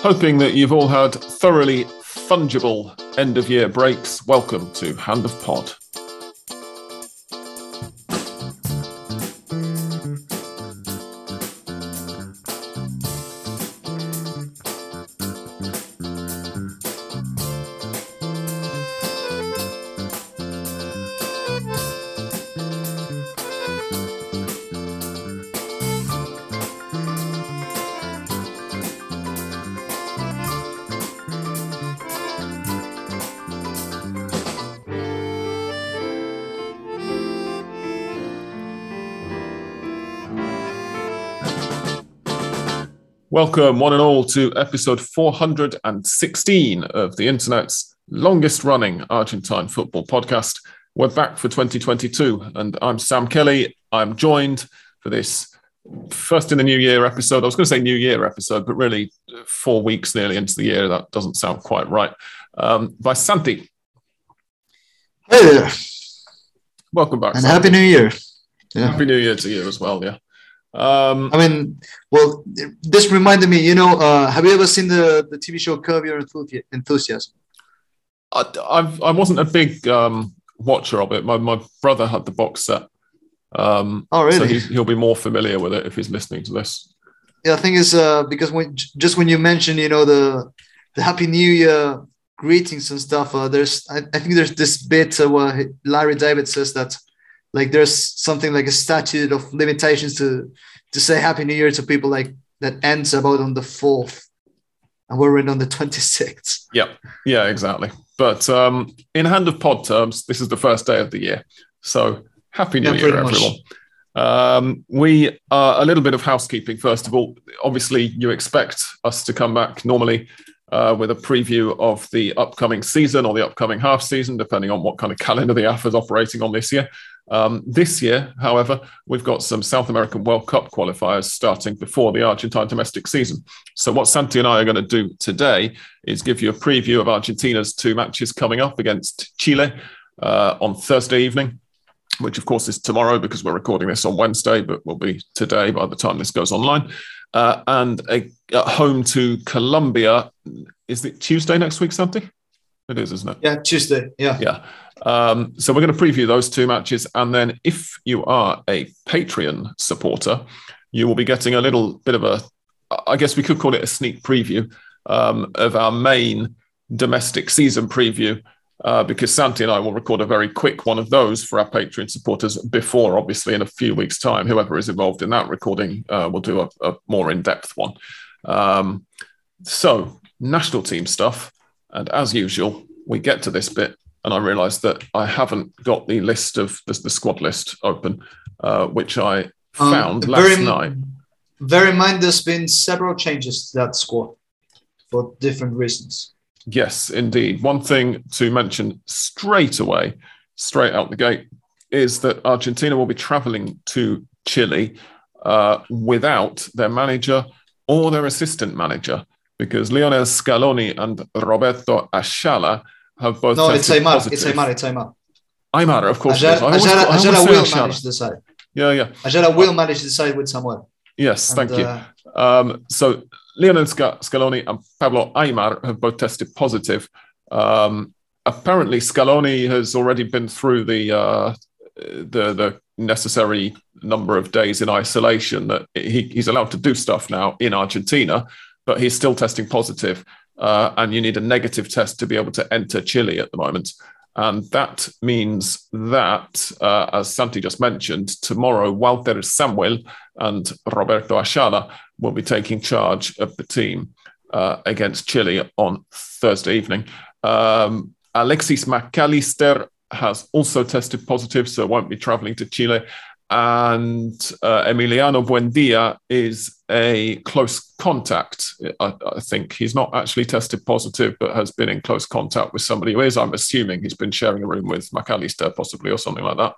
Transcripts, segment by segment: Hoping that you've all had thoroughly fungible end-of-year breaks, welcome to Hand of Pod. Welcome, one and all, to episode 416 of the internet's longest-running Argentine football podcast. We're back for 2022, and I'm Sam Kelly. I'm joined for this first in the new year episode. I was going to say new year episode, but really 4 weeks nearly into the year. That doesn't sound quite right. By Santi. Hey there. Welcome back, Santi. Happy New Year. Yeah. Happy New Year to you as well, yeah. This reminded me, have you ever seen the TV show Curb Your Enthusiasm? I wasn't a big watcher of it. My brother had the box set. Oh, really? So he'll be more familiar with it if he's listening to this. Yeah, the thing is, because when you mentioned, the Happy New Year greetings and stuff, I think there's this bit where Larry David says that, like, there's something like a statute of limitations to say Happy New Year to people, like, that ends about on the 4th. And we're in on the 26th. Yeah, exactly. But in Hand of Pod terms, this is the first day of the year. So Happy New Year, everyone. We are a little bit of housekeeping, first of all. Obviously, you expect us to come back normally with a preview of the upcoming season or the upcoming half season, depending on what kind of calendar the AFA's operating on this year. This year, however, we've got some South American World Cup qualifiers starting before the Argentine domestic season. So what Santi and I are going to do today is give you a preview of Argentina's 2 matches coming up against Chile on Thursday evening, which of course is tomorrow because we're recording this on Wednesday, but will be today by the time this goes online. And at home to Colombia, is it Tuesday next week, Santi? It is, isn't it? Yeah, Tuesday. Yeah. So we're going to preview those 2 matches. And then if you are a Patreon supporter, you will be getting a little bit of a, I guess we could call it a sneak preview of our main domestic season preview, because Santi and I will record a very quick one of those for our Patreon supporters before, obviously, in a few weeks' time. Whoever is involved in that recording will do a more in-depth one. So national team stuff. And as usual, we get to this bit and I realised that I haven't got the list of the squad list open, which I found last night. Bear in mind, there's been several changes to that squad for different reasons. Yes, indeed. One thing to mention straight out the gate, is that Argentina will be travelling to Chile without their manager or their assistant manager, because Lionel Scaloni and Roberto Achala have both tested positive. It's Aymar. Aymar, of course. Achala will manage the side. Yeah. Achala will manage the side with Samuel. Yes, thank you. So Lionel Scaloni and Pablo Aymar have both tested positive. Apparently, Scaloni has already been through the necessary number of days in isolation that he's allowed to do stuff now in Argentina, but he's still testing positive, and you need a negative test to be able to enter Chile at the moment. And that means that, as Santi just mentioned, tomorrow, Walter Samuel and Roberto Achala will be taking charge of the team against Chile on Thursday evening. Alexis McAllister has also tested positive, so won't be travelling to Chile. And Emiliano Buendia is a close contact. I think he's not actually tested positive, but has been in close contact with somebody who is, I'm assuming, he's been sharing a room with McAllister possibly or something like that.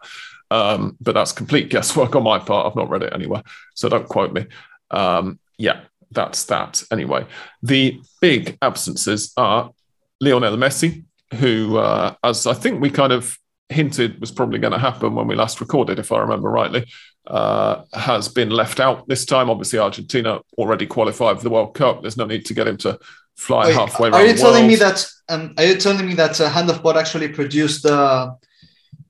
But that's complete guesswork on my part. I've not read it anywhere, so don't quote me. That's that. Anyway, the big absences are Lionel Messi, who, as I think we kind of hinted was probably going to happen when we last recorded, if I remember rightly, has been left out this time. Obviously, Argentina already qualified for the World Cup. There's no need to get him to fly halfway around the world. Are you telling me that Hand of Pod actually produced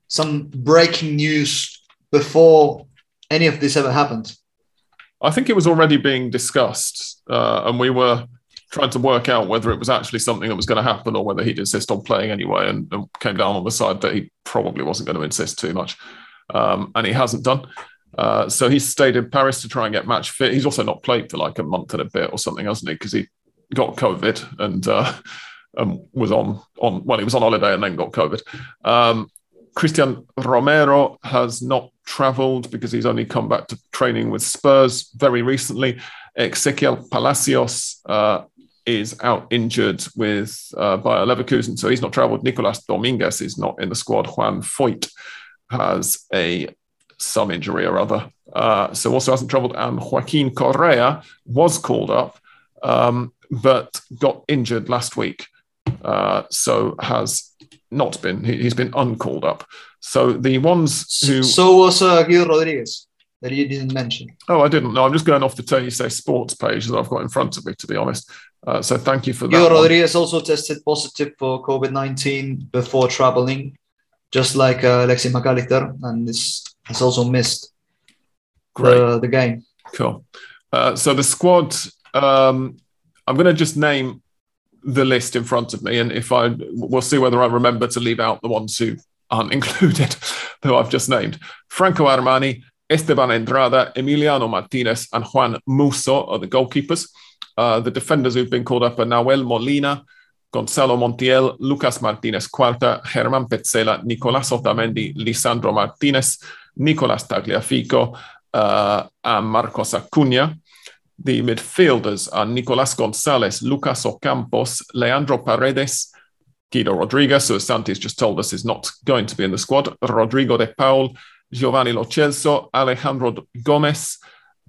some breaking news before any of this ever happened? I think it was already being discussed, and we were trying to work out whether it was actually something that was going to happen or whether he'd insist on playing anyway, and came down on the side that he probably wasn't going to insist too much. And he hasn't done. So he stayed in Paris to try and get match fit. He's also not played for like a month and a bit or something, hasn't he? Because he got COVID and was he was on holiday and then got COVID. Christian Romero has not travelled because he's only come back to training with Spurs very recently. Exequiel Palacios is out injured with Bayer Leverkusen, so he's not travelled. Nicolas Dominguez is not in the squad. Juan Foyth has some injury or other, so also hasn't travelled. And Joaquín Correa was called up, but got injured last week, so has not been. He's been uncalled up. So the ones who... So was Guido Rodriguez, that you didn't mention. Oh, I didn't. No, I'm just going off the TSE Sports page that I've got in front of me, to be honest. So thank you for that. Guido Rodriguez also tested positive for COVID-19 before travelling, just like Alexis McAllister, and has also missed the game. Cool. So the squad, I'm going to just name the list in front of me, and we'll see whether I remember to leave out the ones who aren't included, though I've just named. Franco Armani, Esteban Entrada, Emiliano Martínez, and Juan Musso are the goalkeepers. The defenders who've been called up are Nahuel Molina, Gonzalo Montiel, Lucas Martínez Cuarta, Germán Petzela, Nicolás Otamendi, Lisandro Martínez, Nicolás Tagliafico, and Marcos Acuña. The midfielders are Nicolás González, Lucas Ocampos, Leandro Paredes, Guido Rodriguez, who Santi's just told us is not going to be in the squad, Rodrigo de Paul, Giovanni Lo Celso, Alejandro Gómez,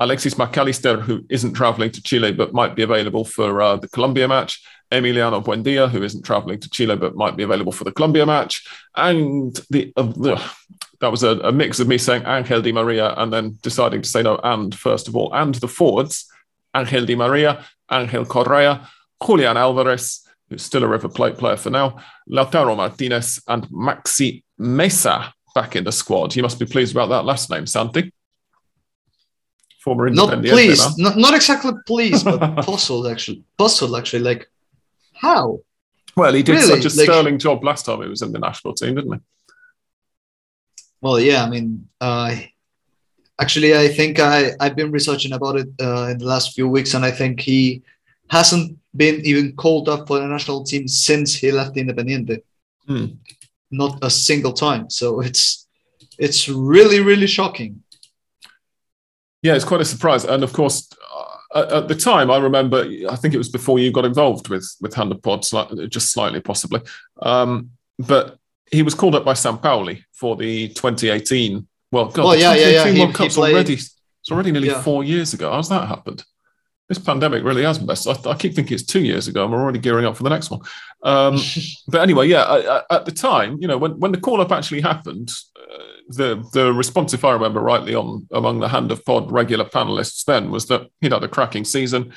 Alexis McAllister, who isn't travelling to Chile but might be available for the Colombia match, Emiliano Buendia, who isn't travelling to Chile but might be available for the Colombia match, and that was a mix of me saying Ángel Di Maria and then deciding to say no, and first of all, and the forwards, Ángel Di Maria, Ángel Correa, Julián Álvarez, who's still a River Plate player for now, Lautaro Martinez, and Maxi Meza back in the squad. You must be pleased about that last name, Santi. Former Independiente. Not pleased. Not exactly pleased, but puzzled, actually. Like, how? Well, he did such a sterling job last time he was in the national team, didn't he? Well, yeah, I mean, actually, I think I've been researching about it in the last few weeks, and I think he hasn't been even called up for the national team since he left Independiente. Mm. Not a single time. So it's really, really shocking. Yeah, it's quite a surprise. And of course, at the time, I remember, I think it was before you got involved with Hand of Pod, just slightly possibly. But he was called up by Sampaoli for the 2018 World Cup. Oh, yeah. World Cup's already, it's already nearly 4 years ago. How's that happened? This pandemic really has messed. I keep thinking it's 2 years ago. I'm already gearing up for the next one. But anyway, yeah, I at the time, you know, when the call-up actually happened, the response, if I remember rightly, among the Hand of Pod regular panellists then was that he'd had a cracking season.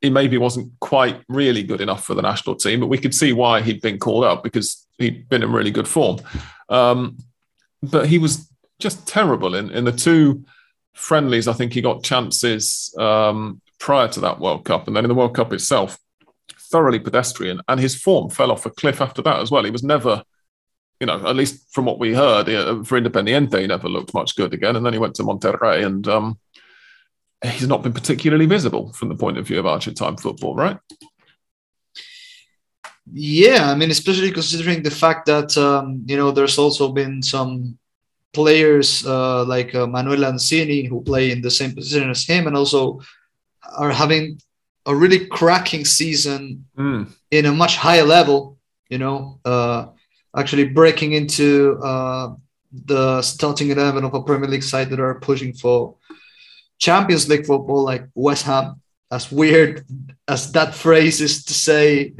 He maybe wasn't quite really good enough for the national team, but we could see why he'd been called up because he'd been in really good form. But he was just terrible in the two friendlies. I think he got chances prior to that World Cup, and then in the World Cup itself, thoroughly pedestrian, and his form fell off a cliff after that as well. He was never, you know, at least from what we heard, for Independiente, he never looked much good again, and then he went to Monterrey, and he's not been particularly visible from the point of view of Argentine football, right? Yeah, I mean, especially considering the fact that, you know, there's also been some players like Manuel Lanzini, who play in the same position as him, and also are having a really cracking season in a much higher level, you know, actually breaking into the starting 11 of a Premier League side that are pushing for Champions League football, like West Ham, as weird as that phrase is to say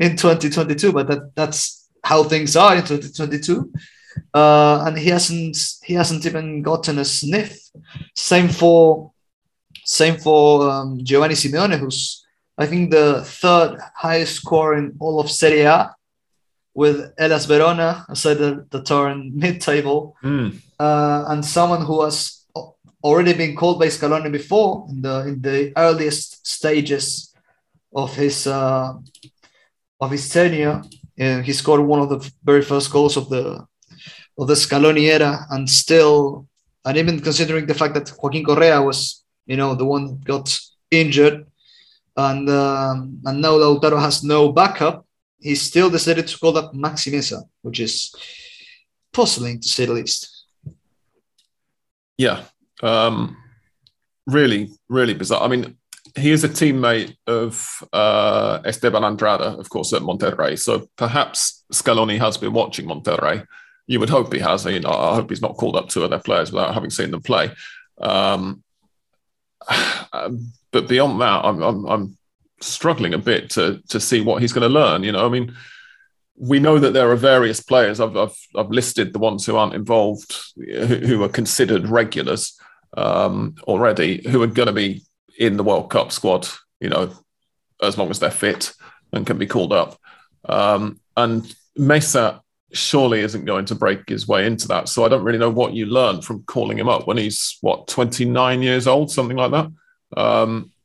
in 2022, but that's how things are in 2022. and he hasn't even gotten a sniff. Same for Giovanni Simeone, who's I think the third highest scorer in all of Serie A, with Hellas Verona aside the current mid-table, and someone who has already been called by Scaloni before in the earliest stages of his tenure. He scored one of the very first goals of the Scaloni era, and even considering the fact that Joaquín Correa was, the one that got injured, and now Lautaro has no backup, he still decided to call up Maxi Meza, which is puzzling to say the least. Yeah, really, really bizarre. I mean, he is a teammate of Esteban Entrada, of course, at Monterrey. So perhaps Scaloni has been watching Monterrey. You would hope he has. I hope he's not called up two of their players without having seen them play. But beyond that, I'm struggling a bit to see what he's going to learn. I mean, we know that there are various players. I've listed the ones who aren't involved, who are considered regulars already, who are going to be in the World Cup squad, as long as they're fit and can be called up. And Meza surely isn't going to break his way into that. So I don't really know what you learn from calling him up when he's, 29 years old, something like that,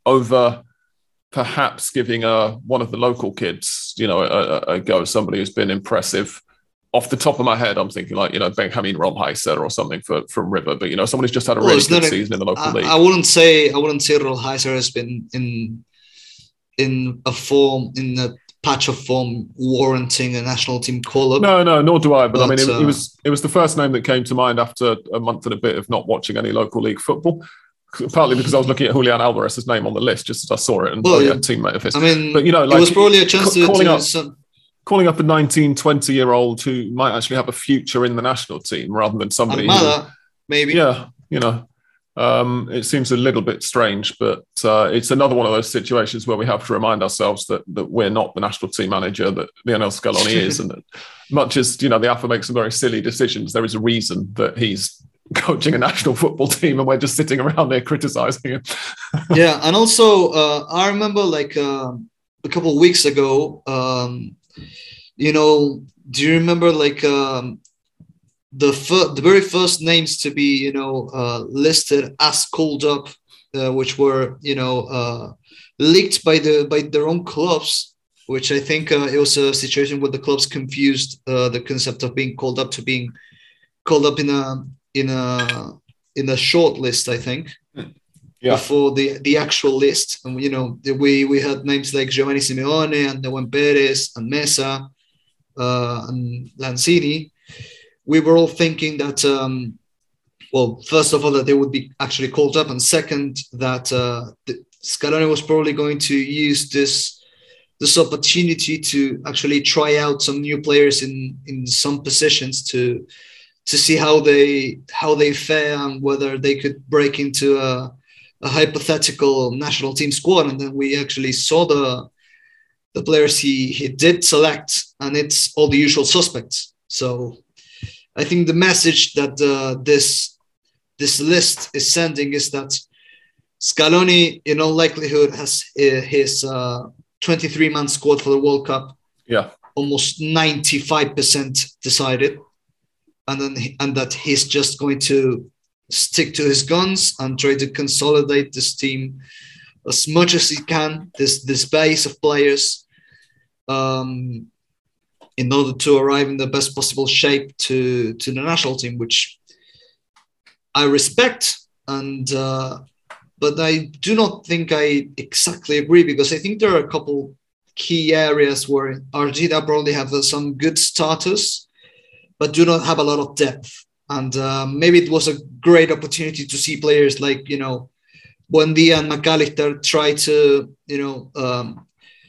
over perhaps giving one of the local kids, a go, somebody who's been impressive. Off the top of my head, I'm thinking Benjamin Rollheiser or something from River, but somebody's just had a really good season in the local league. I wouldn't say Rollheiser has been in a patch of form warranting a national team call-up. No, nor do I. But I mean, it was the first name that came to mind after a month and a bit of not watching any local league football. Partly because I was looking at Julian Alvarez's name on the list just as I saw it, and a teammate of his. I mean, but it was probably a chance to calling up a 19, 20-year-old who might actually have a future in the national team rather than somebody Almada, maybe. Yeah, it seems a little bit strange, but it's another one of those situations where we have to remind ourselves that we're not the national team manager that Lionel Scaloni is, and that much as, the AFA makes some very silly decisions, there is a reason that he's coaching a national football team and we're just sitting around there criticising him. Yeah, and also I remember a couple of weeks ago, do you remember the very first names to be listed as called up, which were leaked by their own clubs, which I think it was a situation where the clubs confused the concept of being called up to being called up in a short list, I think. Yeah. Before the actual list, and we had names like Giovanni Simeone and Juan Perez and Meza and Lanzini. We were all thinking that, first of all, that they would be actually called up, and second, that Scaloni was probably going to use this opportunity to actually try out some new players in some positions to see how they fare and whether they could break into a hypothetical national team squad. And then we actually saw the players he did select, and it's all the usual suspects. So I think the message that this list is sending is that Scaloni, in all likelihood, has his 23-man squad for the World Cup, almost 95% decided, and that he's just going to stick to his guns and try to consolidate this team as much as he can, this base of players, in order to arrive in the best possible shape to the national team, which I respect, and but I do not think I exactly agree, because I think there are a couple key areas where Argentina probably have some good starters but do not have a lot of depth. And maybe it was a great opportunity to see players like, Buendia and McAllister try to,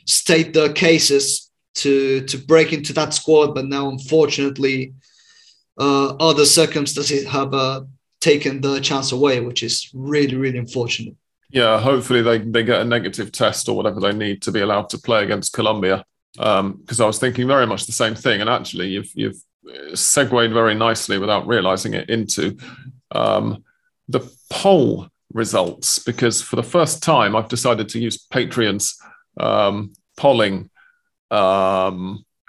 state their cases to break into that squad. But now, unfortunately, other circumstances have taken the chance away, which is really, really unfortunate. Yeah, hopefully they get a negative test or whatever they need to be allowed to play against Colombia. Because I was thinking very much the same thing. And actually, you've segued very nicely without realizing it into the poll results, because for the first time I've decided to use Patreon's polling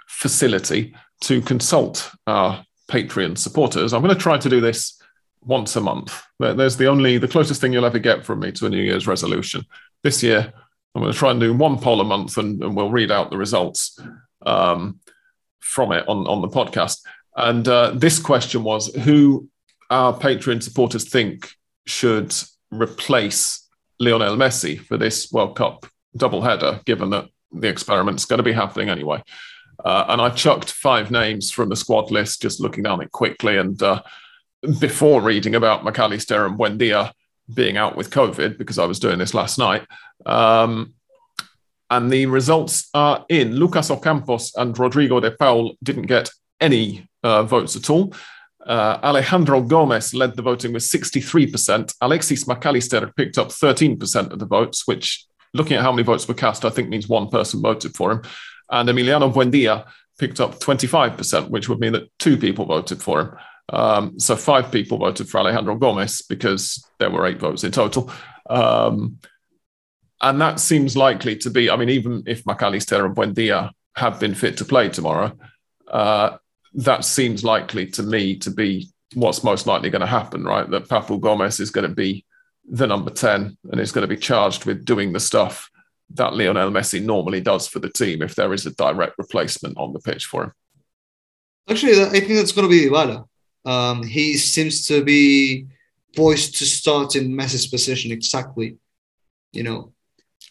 facility to consult our Patreon supporters. I'm going to try to do this once a month. There's the closest thing you'll ever get from me to a New Year's resolution. This year, I'm going to try and do one poll a month, and we'll read out the results from it on the podcast. And this question was who our Patreon supporters think should replace Lionel Messi for this World Cup doubleheader, given that the experiment's going to be happening anyway. And I chucked 5 names from the squad list, just looking down it quickly. And before reading about McAllister and Buendia being out with COVID, because I was doing this last night. And the results are in. Lucas Ocampos and Rodrigo de Paul didn't get any votes at all. Alejandro Gómez led the voting with 63%. Alexis McAllister picked up 13% of the votes, which, looking at how many votes were cast, I think means one person voted for him. And Emiliano Buendia picked up 25%, which would mean that 2 people voted for him. So 5 people voted for Alejandro Gómez because there were 8 votes in total. And that seems likely to be, I mean, even if McAllister and Buendia have been fit to play tomorrow, that seems likely to me to be what's most likely going to happen, right? That Papu Gómez is going to be the number 10 and is going to be charged with doing the stuff that Lionel Messi normally does for the team if there is a direct replacement on the pitch for him. Actually, I think that's going to be Dybala. He seems to be poised to start in Messi's position exactly, you know.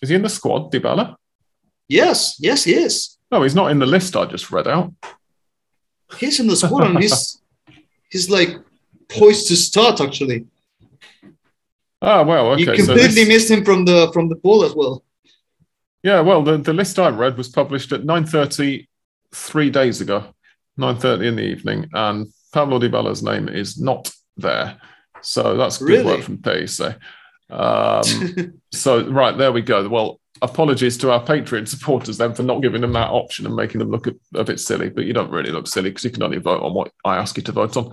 Is he in the squad, Dybala? Yes, he is. No, he's not in the list I just read out. He's in the squad and he's like poised to start, actually. Ah, well, okay. You completely missed him from the poll as well. Yeah, well, the list I read was published at 9:30 3 days ago, 9:30 in the evening, and Pablo Dybala's name is not there. So that's good work from PSA. So, right, there we go. Well, apologies to our Patreon supporters then for not giving them that option and making them look a bit silly, but you don't really look silly because you can only vote on what I ask you to vote on.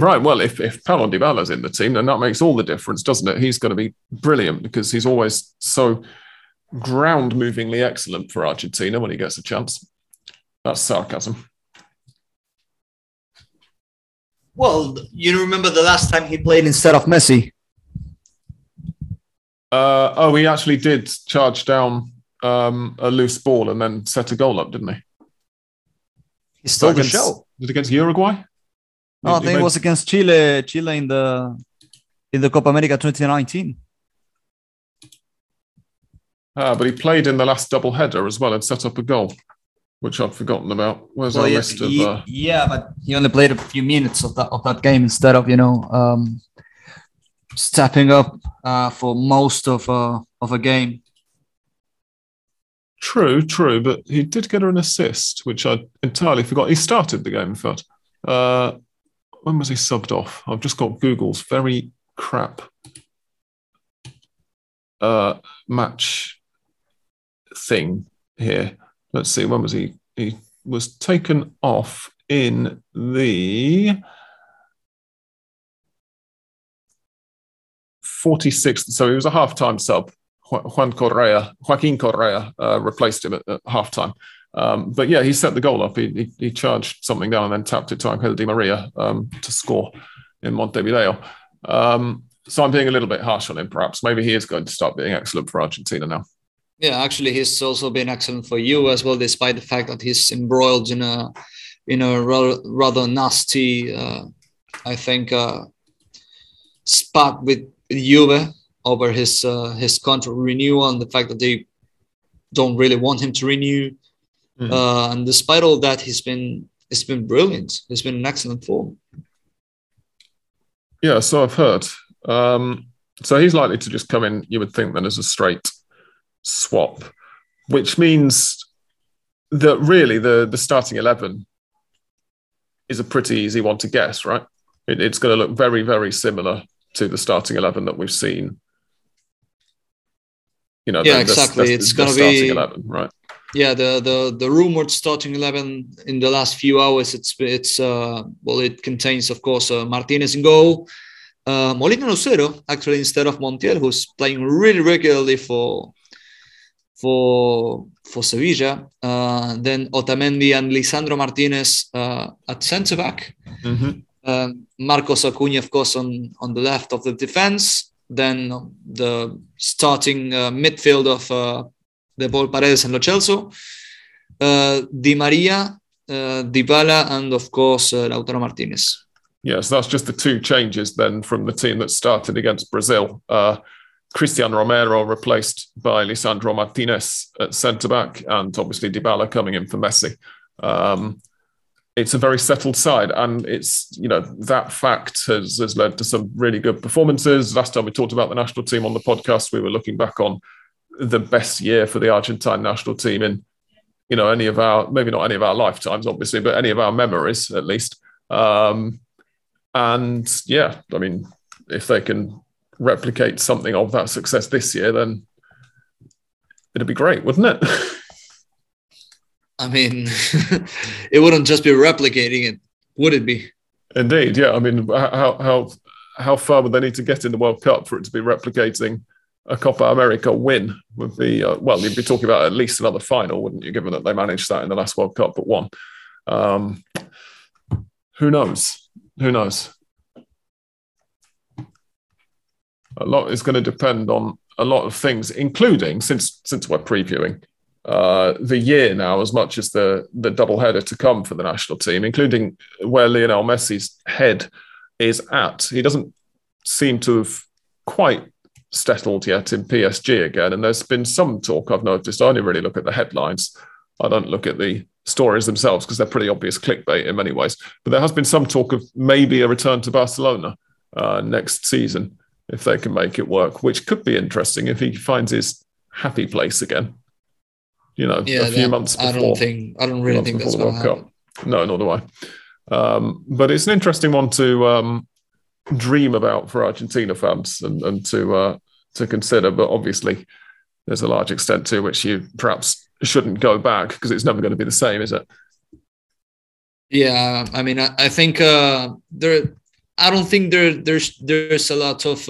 Right, well, if Pablo Dybala's in the team, then that makes all the difference, doesn't it? He's going to be brilliant because he's always so ground-movingly excellent for Argentina when he gets a chance. That's sarcasm. Well, you remember the last time he played instead of Messi? Oh, he actually did charge down a loose ball and then set a goal up, didn't he? He started the show. Was it against Uruguay? No, I think it was against Chile. Chile in the Copa America 2019. But he played in the last doubleheader as well and set up a goal, which I've forgotten about. Where's our list of... Yeah, but he only played a few minutes of that game instead of, you know, stepping up for most of a game. True, but he did get an assist, which I entirely forgot. He started the game, in fact. When was he subbed off? I've just got Google's very crap match thing here. Let's see, when was he? He was taken off in the 46th. So he was a half-time sub. Joaquín Correa replaced him at half-time. But yeah, he set the goal up. He charged something down and then tapped it to Ángel Di Maria to score in Montevideo. So I'm being a little bit harsh on him, perhaps. Maybe he is going to start being excellent for Argentina now. Yeah, actually, he's also been excellent for you as well, despite the fact that he's embroiled in a rather nasty, I think, spat with Juve over his contract renewal and the fact that they don't really want him to renew. Mm-hmm. And despite all that, it's been brilliant. He's been in excellent form. Yeah, so I've heard. So he's likely to just come in, you would think, then, as a straight swap, which means that really the starting 11 is a pretty easy one to guess, right? It's going to look very, very similar to the starting 11 that we've seen. You know, yeah, exactly. It's going to be starting 11, right? Yeah, the rumored starting 11 in the last few hours, it contains, of course, Martinez in goal, Molina Lucero actually instead of Montiel, who's playing really regularly for Sevilla. Then Otamendi and Lisandro Martínez at centre back. Mm-hmm. Marcos Acuña, of course, on the left of the defence. Then the starting midfield of De Paul, Paredes and Lo Celso, Di Maria, Dybala, and of course Lautaro Martinez. Yeah, so that's just the two changes then from the team that started against Brazil. Christian Romero replaced by Lisandro Martinez at centre-back, and obviously Dybala coming in for Messi. It's a very settled side, and it's, you know, that fact has led to some really good performances. Last time we talked about the national team on the podcast, we were looking back on the best year for the Argentine national team in, you know, any of our, maybe not any of our lifetimes, obviously, but any of our memories, at least. And yeah, I mean, if they can replicate something of that success this year, then it'd be great, wouldn't it? I mean, it wouldn't just be replicating it, would it be? Indeed, yeah. I mean, how far would they need to get in the World Cup for it to be replicating a Copa America win? Would be you'd be talking about at least another final, wouldn't you? Given that they managed that in the last World Cup but one. Who knows? A lot is going to depend on a lot of things, including since we're previewing the year now, as much as the doubleheader to come for the national team, including where Lionel Messi's head is at. He doesn't seem to have quite settled yet in PSG again, and there's been some talk I've noticed. I only really look at the headlines. I don't look at the stories themselves because they're pretty obvious clickbait in many ways. But there has been some talk of maybe a return to Barcelona next season if they can make it work, which could be interesting if he finds his happy place again. You know, a few months before. I don't really think that's going to happen. No, nor do I. But it's an interesting one to dream about for Argentina fans and to consider. But obviously, there's a large extent to which you perhaps shouldn't go back because it's never going to be the same, is it? Yeah, I mean, I think I don't think there's a lot of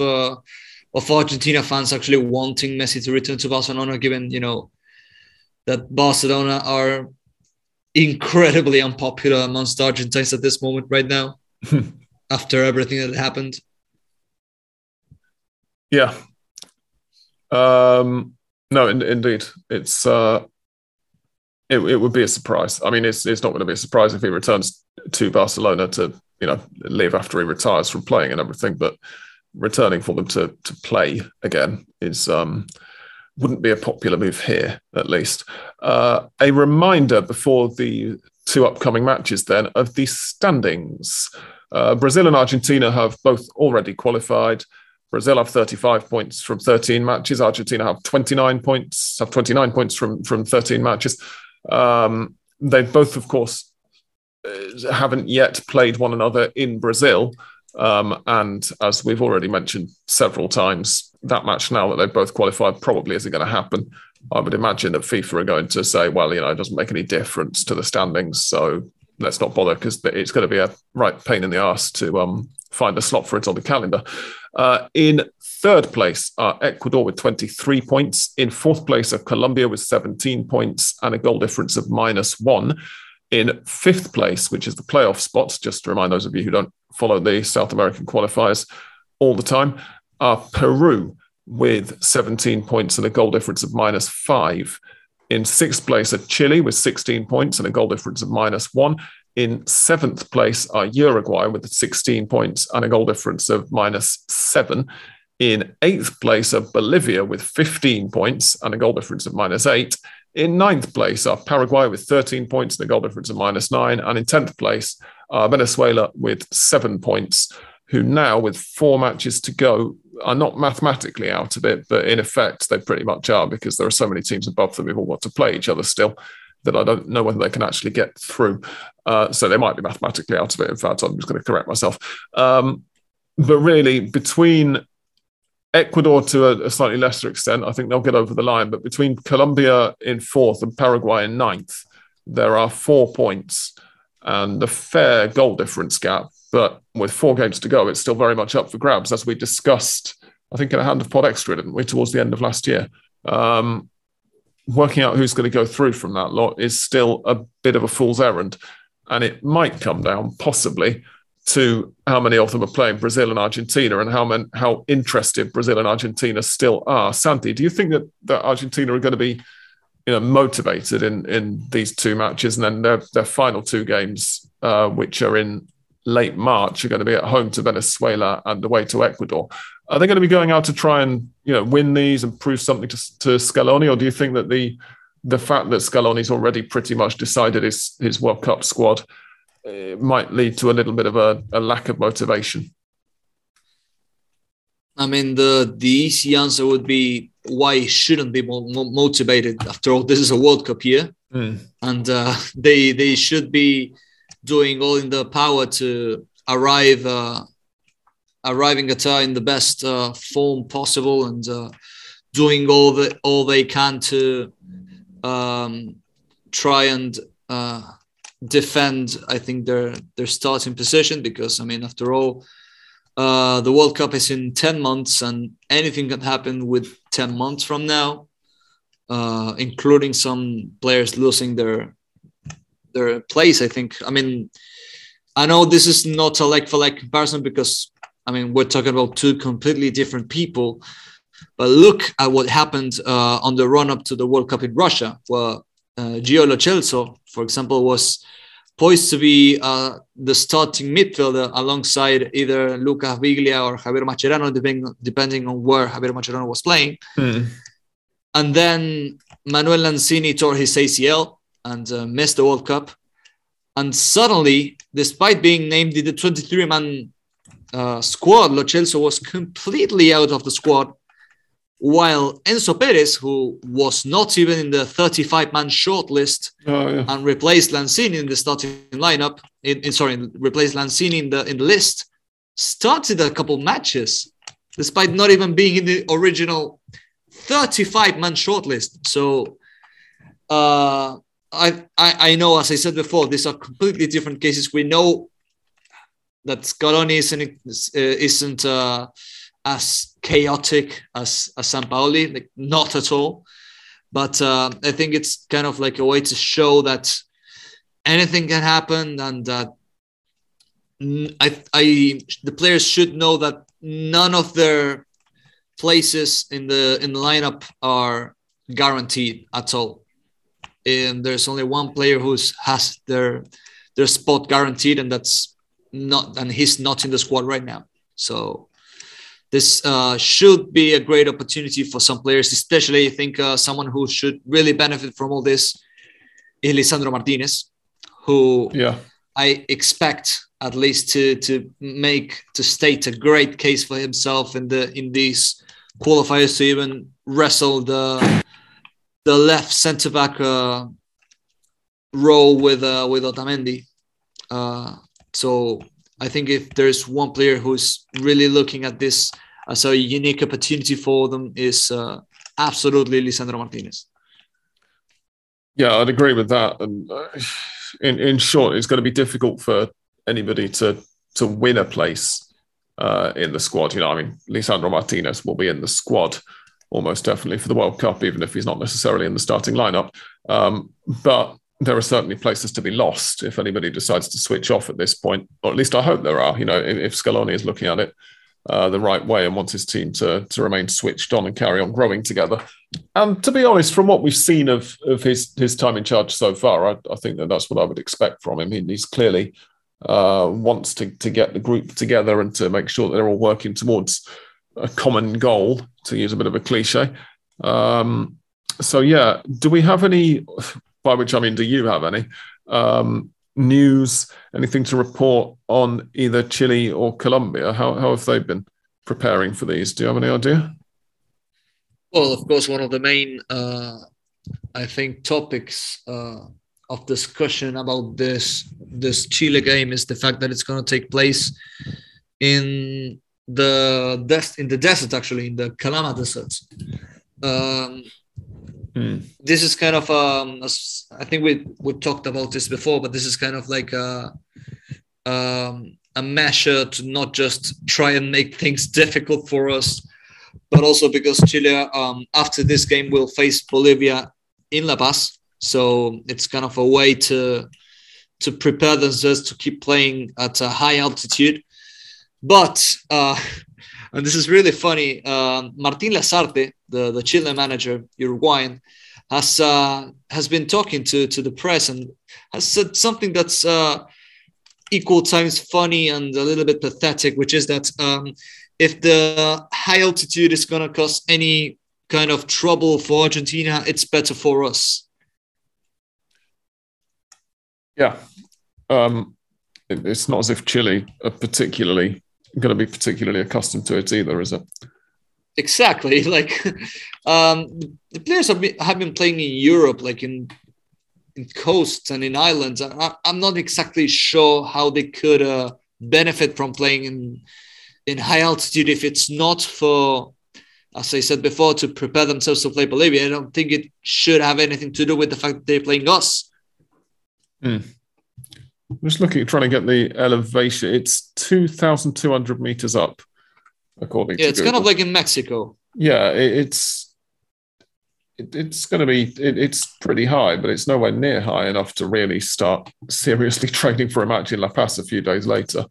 Argentina fans actually wanting Messi to return to Barcelona, given, you know, that Barcelona are incredibly unpopular amongst Argentines at this moment right now after everything that happened. Yeah. Indeed. It's it would be a surprise. I mean, it's not going to be a surprise if he returns to Barcelona to, you know, live after he retires from playing and everything, but returning for them to play again is wouldn't be a popular move here, at least. A reminder before the two upcoming matches, then, of the standings. Brazil and Argentina have both already qualified. Brazil have 35 points from 13 matches. Argentina have 29 points from 13 matches. They both, of course, haven't yet played one another in Brazil. And as we've already mentioned several times, that match now that they've both qualified probably isn't going to happen. I would imagine that FIFA are going to say, well, you know, it doesn't make any difference to the standings, so let's not bother because it's going to be a right pain in the arse to find a slot for it on the calendar. In third place are Ecuador with 23 points. In fourth place are Colombia with 17 points and a goal difference of -1. In fifth place, which is the playoff spots, just to remind those of you who don't follow the South American qualifiers all the time, are Peru with 17 points and a goal difference of -5. In sixth place are Chile with 16 points and a goal difference of -1. In seventh place are Uruguay with 16 points and a goal difference of -7. In eighth place are Bolivia with 15 points and a goal difference of -8. In ninth place are Paraguay with 13 points and a goal difference of -9. And in 10th place are Venezuela with 7 points, who now, with 4 matches to go, are not mathematically out of it, but in effect they pretty much are because there are so many teams above them who all want to play each other still that I don't know whether they can actually get through. So they might be mathematically out of it. In fact, I'm just going to correct myself. But really, between Ecuador to a slightly lesser extent. I think they'll get over the line. But between Colombia in fourth and Paraguay in ninth, there are 4 points and a fair goal difference gap. But with 4 games to go, it's still very much up for grabs, as we discussed, I think, in a Hand of Pod Extra, didn't we, towards the end of last year. Working out who's going to go through from that lot is still a bit of a fool's errand. And it might come down, possibly, to how many of them are playing Brazil and Argentina, and how interested Brazil and Argentina still are. Santi, do you think that Argentina are going to be, motivated in these 2 matches, and then their final 2 games, which are in late March, are going to be at home to Venezuela and away to Ecuador? Are they going to be going out to try and win these and prove something to Scaloni, or do you think that the fact that Scaloni's already pretty much decided his World Cup squad, it might lead to a little bit of a lack of motivation? I mean, the easy answer would be why he shouldn't be motivated. After all, this is a World Cup year, and they should be doing all in their power to arriving at in the best form possible, and doing all they can to try and defend, I think, their starting position, because, I mean, after all, the World Cup is in 10 months and anything can happen with 10 months from now, including some players losing their place, I think. I mean, I know this is not a like-for-like comparison because, I mean, we're talking about 2 completely different people, but look at what happened on the run-up to the World Cup in Russia, where Gio Lo Celso, for example, was poised to be the starting midfielder alongside either Lucas Viglia or Javier Mascherano, depending on where Javier Mascherano was playing. And then Manuel Lanzini tore his ACL and missed the World Cup. And suddenly, despite being named in the 23-man squad, Lo Celso was completely out of the squad, while Enzo Perez, who was not even in the 35-man shortlist, and replaced Lanzini in the starting lineup, replaced Lanzini in the list, started a couple matches, despite not even being in the original 35-man shortlist. So, I know, as I said before, these are completely different cases. We know that Scaloni isn't as chaotic as Sampaoli, like, not at all. But I think it's kind of like a way to show that anything can happen, and that the players should know that none of their places in the lineup are guaranteed at all. And there's only one player who has their spot guaranteed, and he's not in the squad right now. So this should be a great opportunity for some players, especially, I think, someone who should really benefit from all this is Lisandro Martínez, who I expect at least to state a great case for himself in these qualifiers, to even wrestle the left centre back role with Otamendi. So I think if there's one player who's really looking at this as a unique opportunity for them, is absolutely Lisandro Martinez. Yeah, I'd agree with that. And in short, it's going to be difficult for anybody to win a place in the squad. Lisandro Martinez will be in the squad almost definitely for the World Cup, even if he's not necessarily in the starting lineup. But there are certainly places to be lost if anybody decides to switch off at this point, or at least I hope there are, if Scaloni is looking at it the right way and wants his team to remain switched on and carry on growing together. And to be honest, from what we've seen of his time in charge so far, I think that's what I would expect from him. He's clearly wants to get the group together and to make sure that they're all working towards a common goal, to use a bit of a cliche. Do we have any... By which I mean, do you have any news, anything to report on either Chile or Colombia? How have they been preparing for these? Do you have any idea? Well, of course, one of the main, topics of discussion about this Chile game is the fact that it's going to take place in the dust in the desert, actually, in the Kalama Desert. This is kind of I think we talked about this before, but this is kind of like a measure to not just try and make things difficult for us, but also because Chile after this game will face Bolivia in La Paz, so it's kind of a way to prepare themselves to keep playing at a high altitude. But and this is really funny, Martín Lasarte, the Chile manager, Uruguayan, has been talking to the press and has said something that's equal times funny and a little bit pathetic, which is that if the high altitude is going to cause any kind of trouble for Argentina, it's better for us. Yeah. It's not as if Chile are going to be particularly accustomed to it either, is it? Exactly. Like the players have been playing in Europe, like in coasts and in islands. I'm not exactly sure how they could benefit from playing in high altitude if it's not for, as I said before, to prepare themselves to play Bolivia. I don't think it should have anything to do with the fact that they're playing us. I'm just looking, trying to get the elevation. It's 2,200 meters up, according to Google. Kind of like in Mexico. Yeah, it's going to be, it's pretty high, but it's nowhere near high enough to really start seriously training for a match in La Paz a few days later.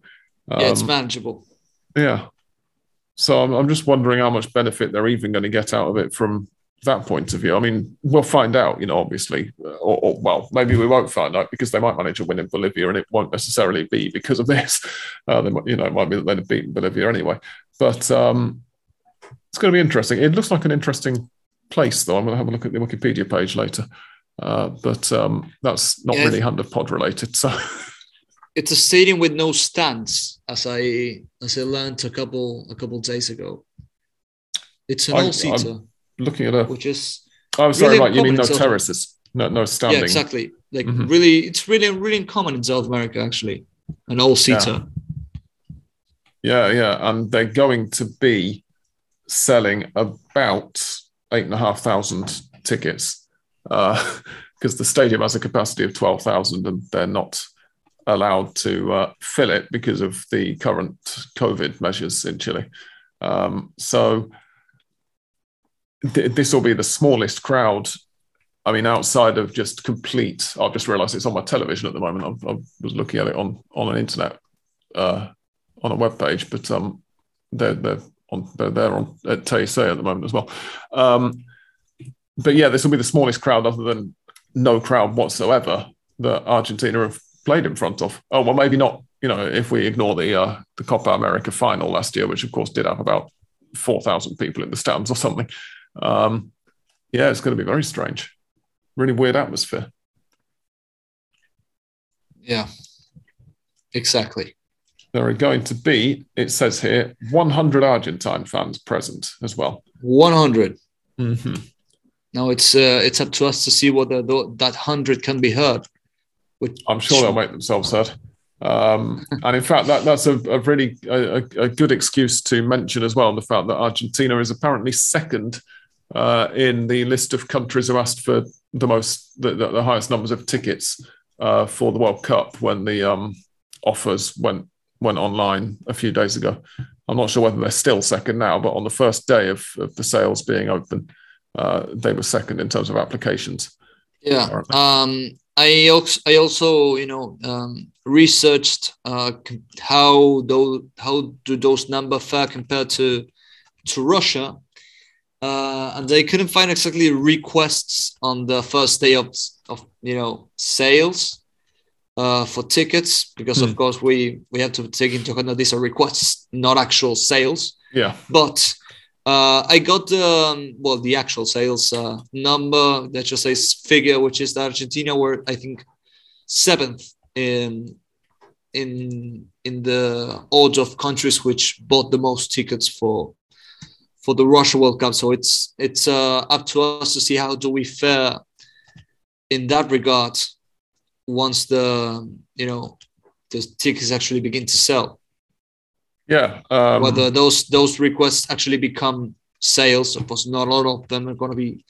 It's manageable. Yeah. So I'm just wondering how much benefit they're even going to get out of it from that point of view. I mean, we'll find out, obviously, or well, maybe we won't find out because they might manage a win in Bolivia and it won't necessarily be because of this. They might, it might be that they'd have beaten Bolivia anyway. But it's going to be interesting. It looks like an interesting place, though. I'm going to have a look at the Wikipedia page later. But that's not really Hand of Pod related. So it's a stadium with no stands, as I learned a couple days ago. It's an all-seater. Looking at which is right? You mean no terraces, no standing? Yeah, exactly. Like really, it's really uncommon in South America, actually. An all-seater. Yeah, and they're going to be selling about 8,500 tickets because the stadium has a capacity of 12,000, and they're not allowed to fill it because of the current COVID measures in Chile. So. This will be the smallest crowd. I mean, outside of just complete. I've just realised it's on my television at the moment. I was looking at it on an internet on a web page, but they're on at TSA at the moment as well. But yeah, this will be the smallest crowd, other than no crowd whatsoever, that Argentina have played in front of. Oh well, maybe not. If we ignore the Copa America final last year, which of course did have about 4,000 people in the stands or something. It's going to be very strange. Really weird atmosphere. Yeah, exactly. There are going to be, it says here, 100 Argentine fans present as well. 100. Mm-hmm. Now it's up to us to see whether that 100 can be heard. I'm sure they'll make themselves heard. And in fact, that's a really good excuse to mention as well the fact that Argentina is apparently second in the list of countries who asked for the highest numbers of tickets for the World Cup when the offers went online a few days ago. I'm not sure whether they're still second now, but on the first day of the sales being open, they were second in terms of applications. Yeah. I also researched how do those numbers fare compared to Russia, and they couldn't find exactly requests on the first day of sales for tickets because of course we have to take into account that these are requests, not actual sales. Yeah, but. I got the actual sales number that just says figure, which is that Argentina were, I think, seventh in the order of countries which bought the most tickets for the Russia World Cup. So it's up to us to see how do we fare in that regard once the tickets actually begin to sell. Yeah. Whether those requests actually become sales. Of course, not a lot of them are going to be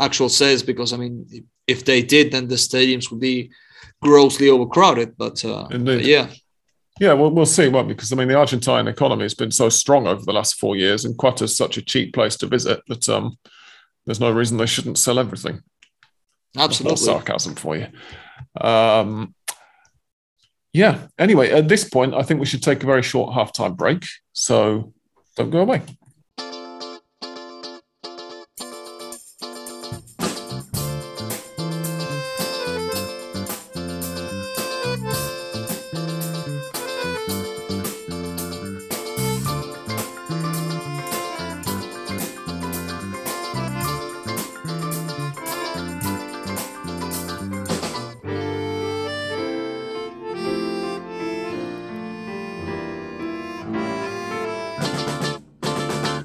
actual sales because, I mean, if they did, then the stadiums would be grossly overcrowded. But yeah. Yeah, well, we'll see, won't we? Because, I mean, the Argentine economy has been so strong over the last 4 years, and Quater's such a cheap place to visit that there's no reason they shouldn't sell everything. Absolutely. That's more sarcasm for you. Yeah. Anyway, at this point, I think we should take a very short half-time break. So don't go away.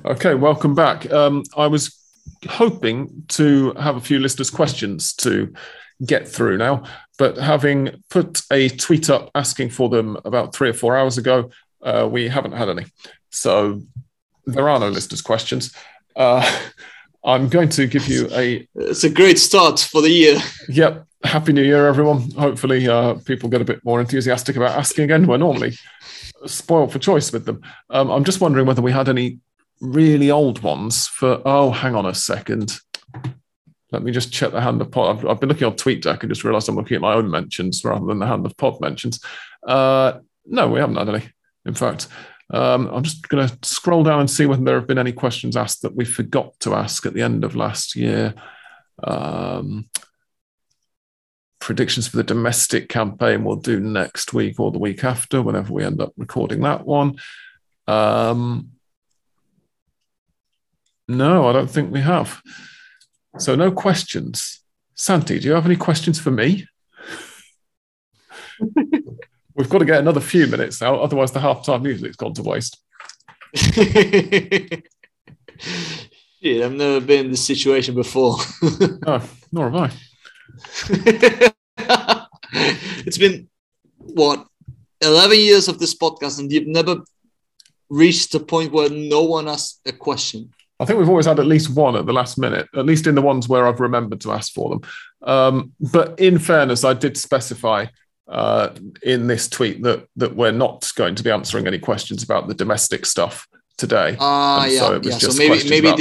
Okay, welcome back. I was hoping to have a few listeners' questions to get through now, but having put a tweet up asking for them about 3 or 4 hours ago, we haven't had any. So there are no listeners' questions. I'm going to give you a... It's a great start for the year. Yep. Happy New Year, everyone. Hopefully people get a bit more enthusiastic about asking again. We're normally spoiled for choice with them. I'm just wondering whether we had any really old ones for... Oh, hang on a second. Let me just check the Hand of Pod. I've been looking on TweetDeck and just realised I'm looking at my own mentions rather than the Hand of Pod mentions. No, we haven't had any, in fact. I'm just going to scroll down and see whether there have been any questions asked that we forgot to ask at the end of last year. Predictions for the domestic campaign we'll do next week or the week after, whenever we end up recording that one. No, I don't think we have. So no questions. Santi, do you have any questions for me? We've got to get another few minutes now, otherwise the halftime music's gone to waste. Shit, I've never been in this situation before. No, nor have I. It's been, 11 years of this podcast and you've never reached a point where no one asked a question. I think we've always had at least one at the last minute, at least in the ones where I've remembered to ask for them. But in fairness, I did specify in this tweet that we're not going to be answering any questions about the domestic stuff today. So maybe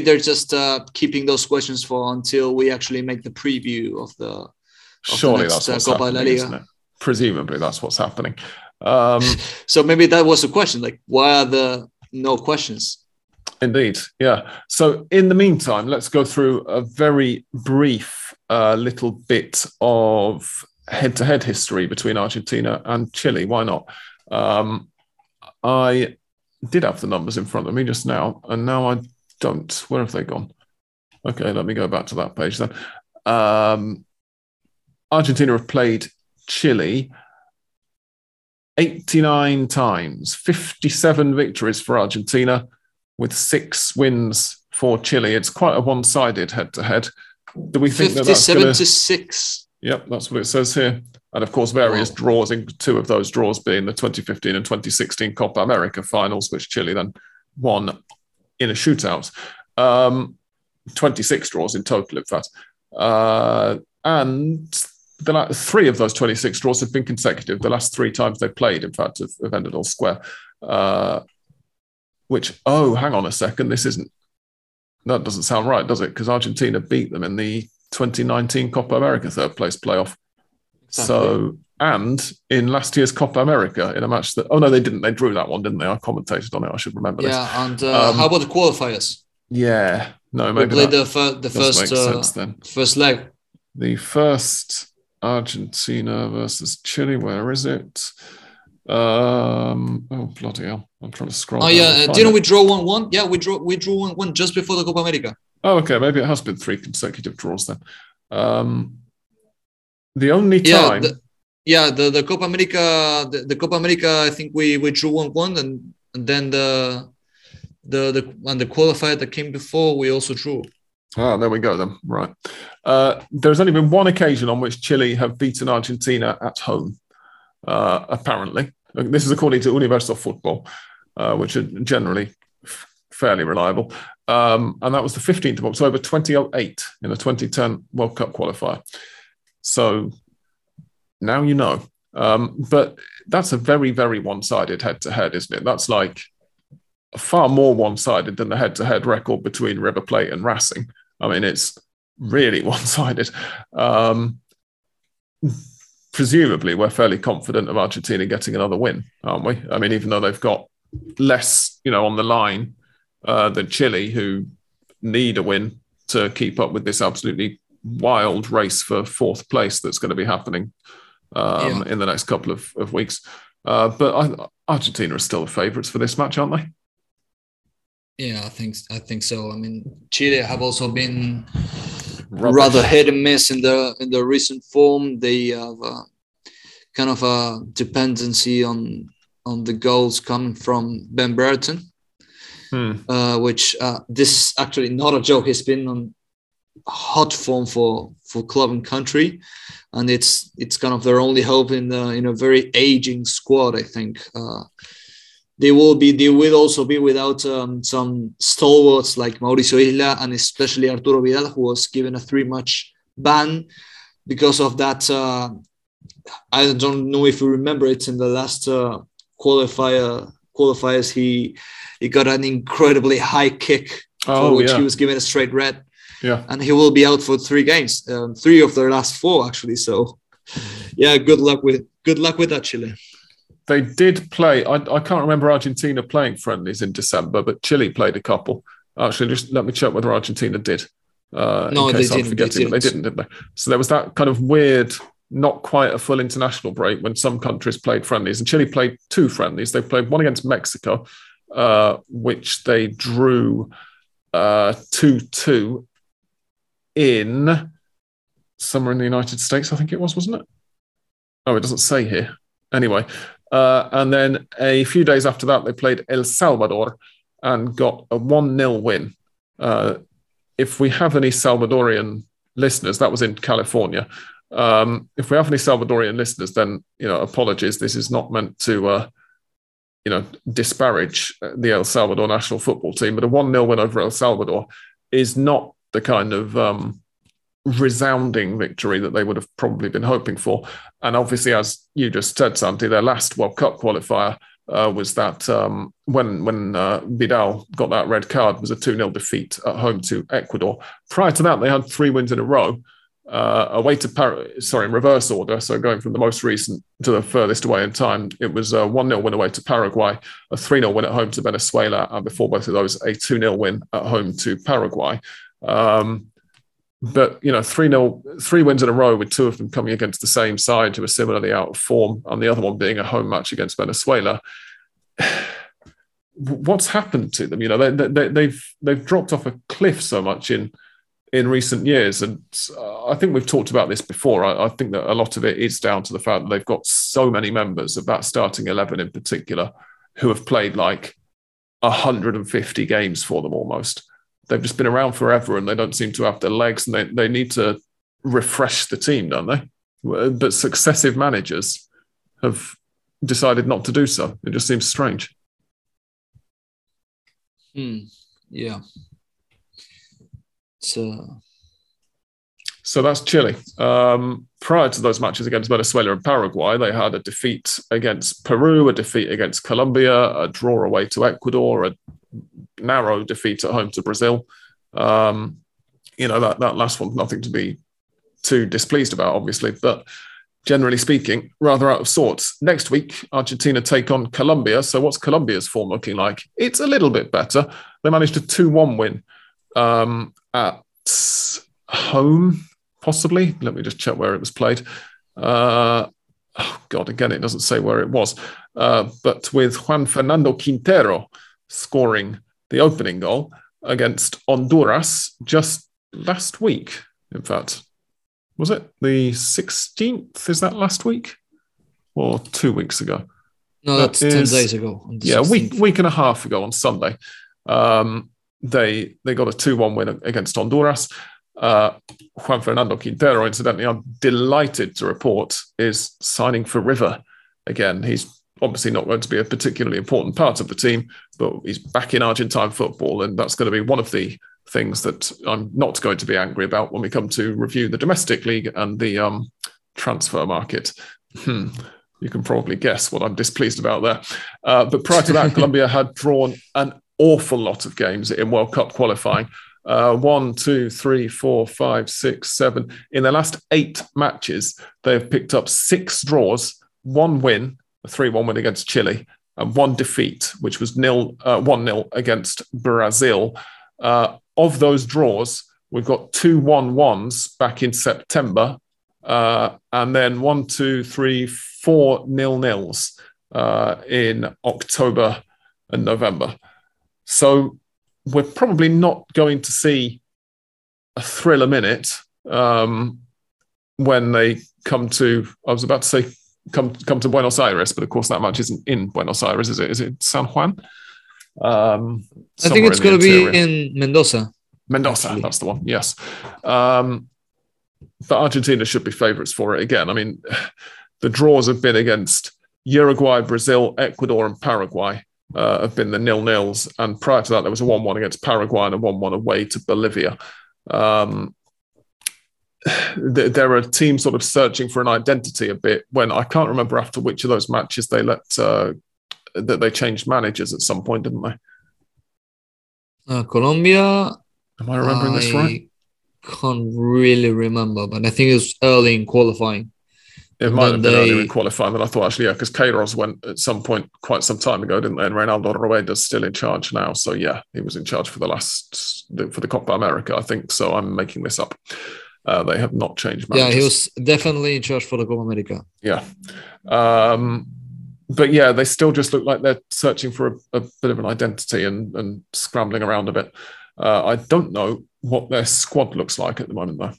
they're just keeping those questions for until we actually make the preview of the next Copa La Liga. Presumably, that's what's happening. So maybe that was the question: like, why are the no questions? Indeed, yeah. So in the meantime, let's go through a very brief little bit of head-to-head history between Argentina and Chile. Why not? I did have the numbers in front of me just now, and now I don't. Where have they gone? Okay, let me go back to that page then. Argentina have played Chile 89 times, 57 victories for Argentina with 6 wins for Chile. It's quite a one-sided head-to-head. Do we think that that's 57-6? Yep, that's what it says here. And of course, various draws, two of those draws being the 2015 and 2016 Copa America finals, which Chile then won in a shootout. 26 draws in total, in fact. And the last 3 of those 26 draws have been consecutive. The last 3 times they played, in fact, have ended all square. Hang on a second. That doesn't sound right, does it? Because Argentina beat them in the 2019 Copa America third place playoff. Exactly. So, and in last year's Copa America in a match that, they didn't. They drew that one, didn't they? I commentated on it. I should remember this. Yeah. And how about the qualifiers? Yeah. No, maybe we played the first leg. The first. Argentina versus Chile. Where is it? Bloody hell! I'm trying to scroll. Oh yeah, didn't we draw 1-1? Yeah, we drew 1-1 just before the Copa America. Oh, okay. Maybe it has been 3 consecutive draws then. The only time. The Copa America. The Copa America. I think we drew 1-1, and then the qualifier that came before we also drew. Ah, there we go then. Right. There's only been one occasion on which Chile have beaten Argentina at home, apparently. This is according to Universo Football, which are generally fairly reliable. And that was the 15th of October, 2008, in the 2010 World Cup qualifier. So now you know. But that's a very, very one-sided head-to-head, isn't it? That's like far more one-sided than the head-to-head record between River Plate and Racing. I mean, it's really one-sided. Presumably, we're fairly confident of Argentina getting another win, aren't we? I mean, even though they've got less, on the line than Chile, who need a win to keep up with this absolutely wild race for fourth place that's going to be happening in the next couple of weeks. But Argentina are still the favourites for this match, aren't they? Yeah, I think so. I mean, Chile have also been rather hit and miss in the recent form. They have kind of a dependency on the goals coming from Ben Brereton, which this is actually not a joke. He's been on hot form for club and country, and it's kind of their only hope in a very aging squad. I think they will also be without some stalwarts like Mauricio Isla and especially Arturo Vidal, who was given a 3-match ban because of that. I don't know if you remember it in the last qualifiers. He got an incredibly high kick for which he was given a straight red. Yeah, and he will be out for 3 games, 3 of their last 4 actually. So, yeah, good luck with that, Chile. They did play. I can't remember Argentina playing friendlies in December, but Chile played a couple. Actually, just let me check whether Argentina did. No, they didn't. They didn't, did they? So there was that kind of weird, not quite a full international break when some countries played friendlies, and Chile played 2 friendlies. They played one against Mexico, which they drew 2-2. In somewhere in the United States, I think it was, wasn't it? Oh, it doesn't say here. Anyway, and then a few days after that, they played El Salvador and got a 1-0 win. If we have any Salvadorian listeners, that was in California. If we have any Salvadorian listeners, then, apologies. This is not meant to, disparage the El Salvador national football team, but a 1-0 win over El Salvador is not the kind of resounding victory that they would have probably been hoping for. And obviously, as you just said, Santi, their last World Cup qualifier was that when Vidal got that red card, was a 2-0 defeat at home to Ecuador. Prior to that, they had 3 wins in a row, away to Paris, sorry, in reverse order. So going from the most recent to the furthest away in time, it was a 1-0 win away to Paraguay, a 3-0 win at home to Venezuela, and before both of those, a 2-0 win at home to Paraguay. But 3 wins in a row, with 2 of them coming against the same side who are similarly out of form, and the other one being a home match against Venezuela. What's happened to them? They've dropped off a cliff so much in recent years, and I think we've talked about this before. I think that a lot of it is down to the fact that they've got so many members of that starting 11 in particular who have played like 150 games for them almost. They've just been around forever and they don't seem to have their legs, and they need to refresh the team, don't they? But successive managers have decided not to do so. It just seems strange. Yeah. So that's Chile. Prior to those matches against Venezuela and Paraguay, they had a defeat against Peru, a defeat against Colombia, a draw away to Ecuador, a narrow defeat at home to Brazil. That last one, nothing to be too displeased about, obviously, but generally speaking, rather out of sorts. Next week, Argentina take on Colombia. So what's Colombia's form looking like? It's a little bit better. They managed a 2-1 win at home, possibly. Let me just check where it was played. Again, it doesn't say where it was. But with Juan Fernando Quintero scoring the opening goal against Honduras just last week. In fact, was it the 16th? Is that last week or 2 weeks ago? No, that's 10 days ago. Yeah, week and a half ago on Sunday. They got a 2-1 win against Honduras. Juan Fernando Quintero, incidentally, I'm delighted to report, is signing for River again. He's obviously not going to be a particularly important part of the team, but he's back in Argentine football, and that's going to be one of the things that I'm not going to be angry about when we come to review the domestic league and the transfer market. You can probably guess what I'm displeased about there. But prior to that, Colombia had drawn an awful lot of games in World Cup qualifying. 1, 2, 3, 4, 5, 6, 7. In their last 8 matches, they've picked up 6 draws, 1 win, a 3-1 win against Chile, and 1 defeat, which was 1-0 against Brazil. Of those draws, we've got 2 1-1s back in September, and then 1, 2, 3, 4 nil-nils in October and November. So we're probably not going to see a thrill a minute when they come to, I was about to say, come to Buenos Aires, but of course that match isn't in Buenos Aires, is it? Is it San Juan? I think it's going to be in Mendoza. Mendoza, that's the one, yes. But Argentina should be favourites for it again. I mean, the draws have been against Uruguay, Brazil, Ecuador and Paraguay. Have been the nil-nils, and prior to that there was a 1-1 against Paraguay and a 1-1 away to Bolivia. There are teams sort of searching for an identity a bit, when I can't remember after which of those matches they that they changed managers at some point, didn't they? Colombia, am I remembering this right? I can't really remember, but I think it was early in qualifying. It might have been earlier in qualifying than I thought, actually, yeah, because Queiroz went at some point quite some time ago, didn't they? And Reinaldo Rueda's still in charge now. So, yeah, he was in charge for the Copa America, I think. So I'm making this up. They have not changed managers. Yeah, he was definitely in charge for the Copa America. Yeah. But, yeah, they still just look like they're searching for a bit of an identity and scrambling around a bit. I don't know what their squad looks like at the moment, though.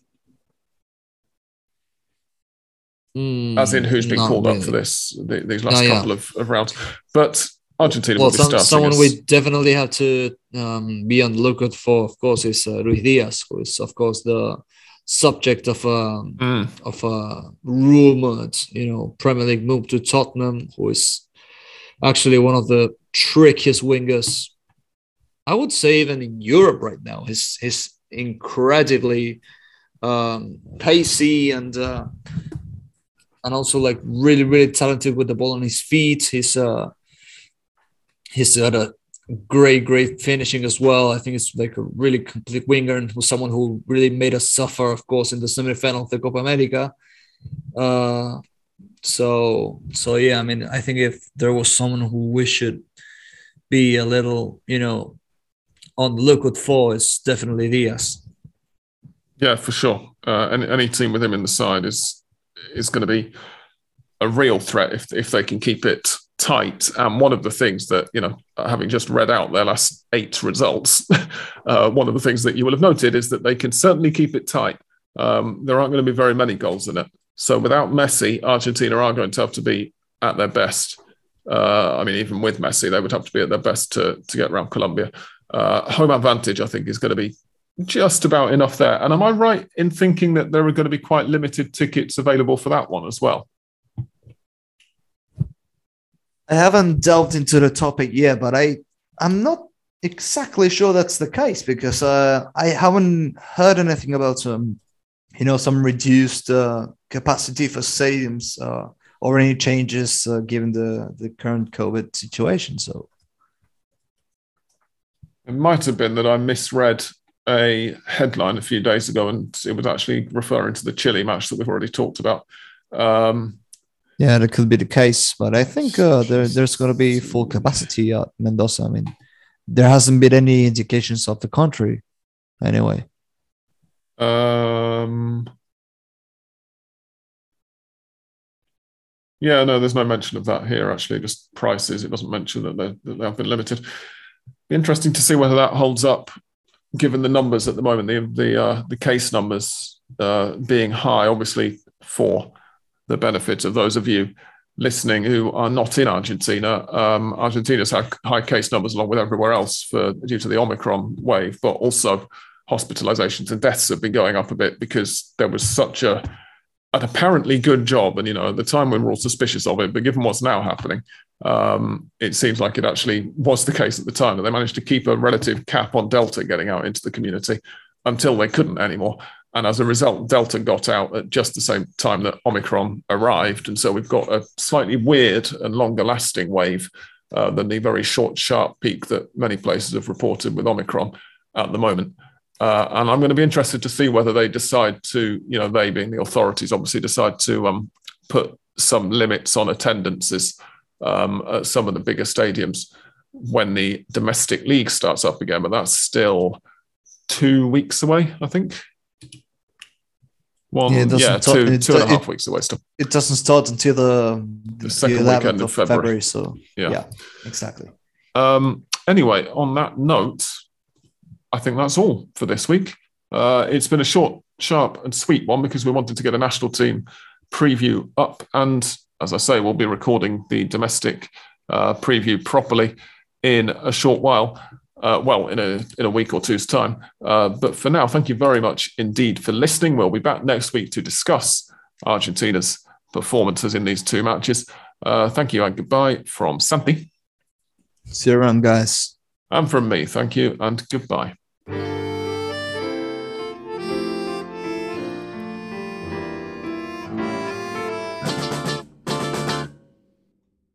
As in who's been called up for these last couple of rounds. But Argentina will be starting. Someone we definitely have to be on the lookout for, of course, is Ruiz Diaz, who is, of course, the subject of a rumoured, Premier League move to Tottenham, who is actually one of the trickiest wingers, I would say, even in Europe right now. He's incredibly pacey and also like really, really talented with the ball on his feet. He's got a great finishing as well. I think it's like a really complete winger and someone who really made us suffer, of course, in the semifinal of the Copa America. So yeah, I mean, I think if there was someone who we should be a little, on the lookout for, it's definitely Diaz. Yeah, for sure. Any team with him in the side is going to be a real threat if they can keep it tight. And one of the things that, having just read out their last 8 results, one of the things that you will have noted is that they can certainly keep it tight. There aren't going to be very many goals in it. So without Messi, Argentina are going to have to be at their best. I mean, even with Messi, they would have to be at their best to get around Colombia. Home advantage, I think, is going to be just about enough there. And am I right in thinking that there are going to be quite limited tickets available for that one as well? I haven't delved into the topic yet, but I'm not exactly sure that's the case, because I haven't heard anything about some reduced capacity for stadiums or any changes given the current COVID situation. So it might have been that I misread a headline a few days ago, and it was actually referring to the Chile match that we've already talked about. Yeah, that could be the case, but I think there's going to be full capacity at Mendoza. I mean, there hasn't been any indications of the contrary, anyway. Yeah, no, there's no mention of that here, actually, just prices. It doesn't mention that they have been limited. Interesting to see whether that holds up, given the numbers at the moment, the case numbers being high, obviously for the benefit of those of you listening who are not in Argentina. Argentina's had high case numbers along with everywhere else due to the Omicron wave, but also hospitalizations and deaths have been going up a bit because there was such a an apparently good job. And, you know, at the time we were all suspicious of it, but given what's now happening, it seems like it actually was the case at the time that they managed to keep a relative cap on Delta getting out into the community until they couldn't anymore. And as a result, Delta got out at just the same time that Omicron arrived. And so we've got a slightly weird and longer lasting wave than the very short, sharp peak that many places have reported with Omicron at the moment. And I'm going to be interested to see whether they decide to, you know, they being the authorities obviously decide to put some limits on attendances at some of the bigger stadiums when the domestic league starts up again. But that's still 2 weeks away, I think. Well, two and a half weeks away still. It doesn't start until the second weekend of February. So, yeah exactly. Anyway, on that note, I think that's all for this week. It's been a short, sharp and sweet one because we wanted to get a national team preview up. And as I say, we'll be recording the domestic preview properly in a short while. In a week or two's time. But for now, thank you very much indeed for listening. We'll be back next week to discuss Argentina's performances in these two matches. Thank you and goodbye from Santi. See you around, guys. And from me, thank you and goodbye.